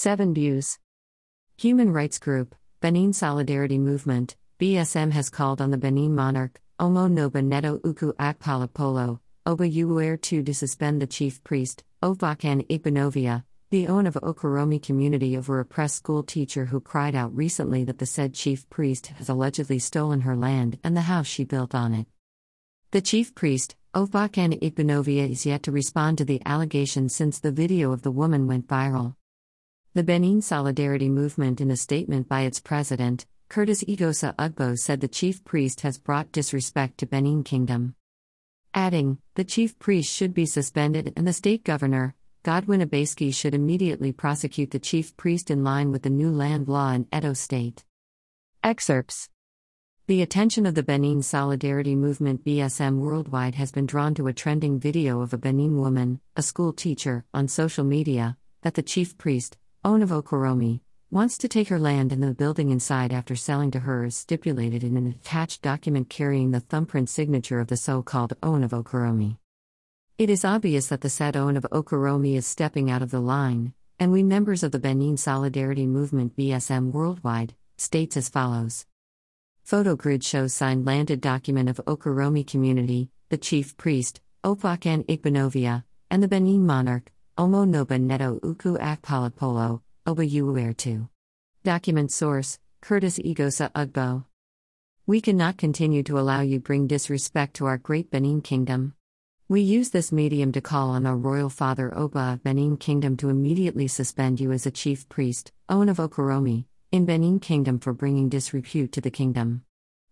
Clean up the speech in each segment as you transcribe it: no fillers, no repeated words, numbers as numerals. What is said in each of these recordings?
7 Views. Human rights group, Benin Solidarity Movement, BSM has called on the Benin monarch, Omo n'Oba n'Edo Uku Akpalapolo, Oba Ewuare II to suspend the chief priest, Ovakhan Igbinovia, the own of Okoromi community over a repressed school teacher who cried out recently that the said chief priest has allegedly stolen her land and the house she built on it. The chief priest, Ovakhan Igbinovia, is yet to respond to the allegation since the video of the woman went viral. The Benin Solidarity Movement, in a statement by its president, Curtis Igosa Ugbo, said the chief priest has brought disrespect to Benin Kingdom. Adding, the chief priest should be suspended and the state governor, Godwin Obaseki, should immediately prosecute the chief priest in line with the new land law in Edo State. Excerpts. The attention of the Benin Solidarity Movement BSM worldwide has been drawn to a trending video of a Benin woman, a school teacher, on social media, that the chief priest, own of Okoromi, wants to take her land and the building inside after selling to her, as stipulated in an attached document carrying the thumbprint signature of the so-called own of Okoromi. It is obvious that the said own of Okoromi is stepping out of the line, and we members of the Benin Solidarity Movement BSM Worldwide states as follows. Photo grid shows signed landed document of Okoromi community, the chief priest, Ovakhan Igbinovia, and the Benin monarch, Omo n'Oba n'Edo Uku Akpalapolo, Oba Ewuare II. Document source, Curtis Igosa Ugbo. We cannot continue to allow you bring disrespect to our great Benin Kingdom. We use this medium to call on our royal father Oba of Benin Kingdom to immediately suspend you as a chief priest, own of Okoromi, in Benin Kingdom for bringing disrepute to the kingdom.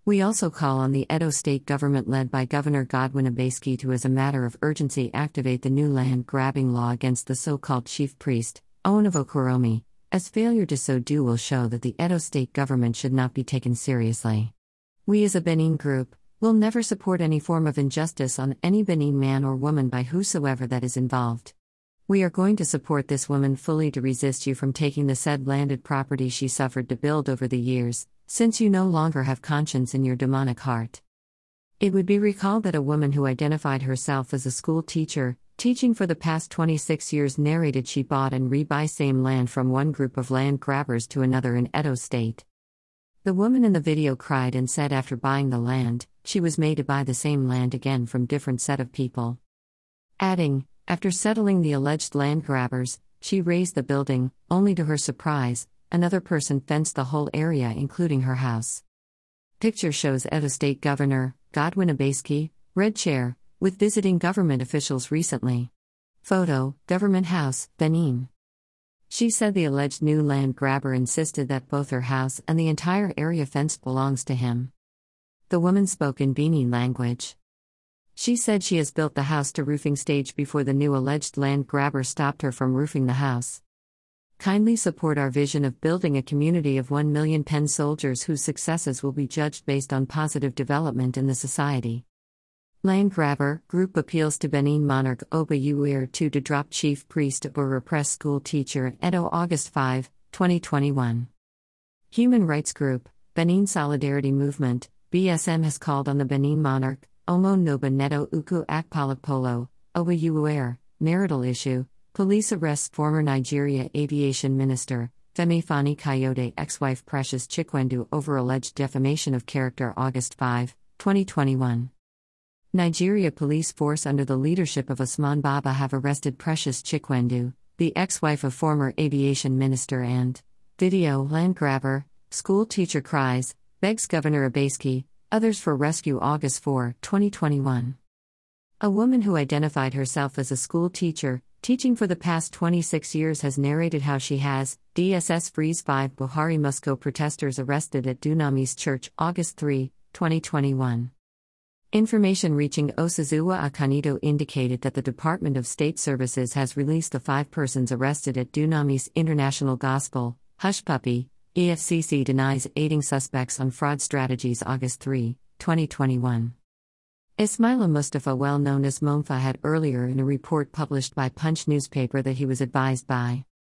We also call on the Edo state government led by Governor Godwin Obaseki to, as a matter of urgency, activate the new land-grabbing law against the so-called chief priest, own of Okoromi, as failure to so do will show that the Edo state government should not be taken seriously. We as a Benin group will never support any form of injustice on any Benin man or woman by whosoever that is involved. We are going to support this woman fully to resist you from taking the said landed property she suffered to build over the years, since you no longer have conscience in your demonic heart. It would be recalled that a woman who identified herself as a school teacher, teaching for the past 26 years, narrated she bought and rebuy same land from one group of land grabbers to another in Edo State. The woman in the video cried and said after buying the land, she was made to buy the same land again from different set of people. Adding, after settling the alleged land grabbers, she razed the building, only to her surprise, another person fenced the whole area including her house. Picture shows Edo State Governor, Godwin Obaseki, red chair, with visiting government officials recently. Photo, Government House, Benin. She said the alleged new land grabber insisted that both her house and the entire area fenced belongs to him. The woman spoke in Benin language. She said she has built the house to roofing stage before the new alleged land grabber stopped her from roofing the house. Kindly support our vision of building a community of 1 million Pen soldiers whose successes will be judged based on positive development in the society. Land grabber group appeals to Benin monarch Oba Ewuare II to drop chief priest or repressed school teacher Edo August 5, 2021. Human rights group, Benin Solidarity Movement, BSM has called on the Benin monarch, Omo n'Oba n'Edo Uku Akpalapolo, Oba Ewuare, marital issue, police arrests former Nigeria aviation minister, Femi Fani-Kayode ex-wife Precious Chikwendu over alleged defamation of character August 5, 2021. Nigeria police force under the leadership of Usman Baba have arrested Precious Chikwendu, the ex-wife of former aviation minister and video land grabber, school teacher cries, begs Governor Obaseki, others for rescue August 4, 2021. A woman who identified herself as a school teacher, teaching for the past 26 years, has narrated how she has DSS freeze 5 Buhari Moscow protesters arrested at Dunamis Church August 3, 2021. Information reaching Osizuwa Akanido indicated that the Department of State Services has released the 5 persons arrested at Dunamis International Gospel, Hush Puppy, EFCC denies aiding suspects on fraud strategies August 3, 2021. Ismaila Mustafa, well known as Mompha, had earlier in a report published by Punch newspaper that he was advised by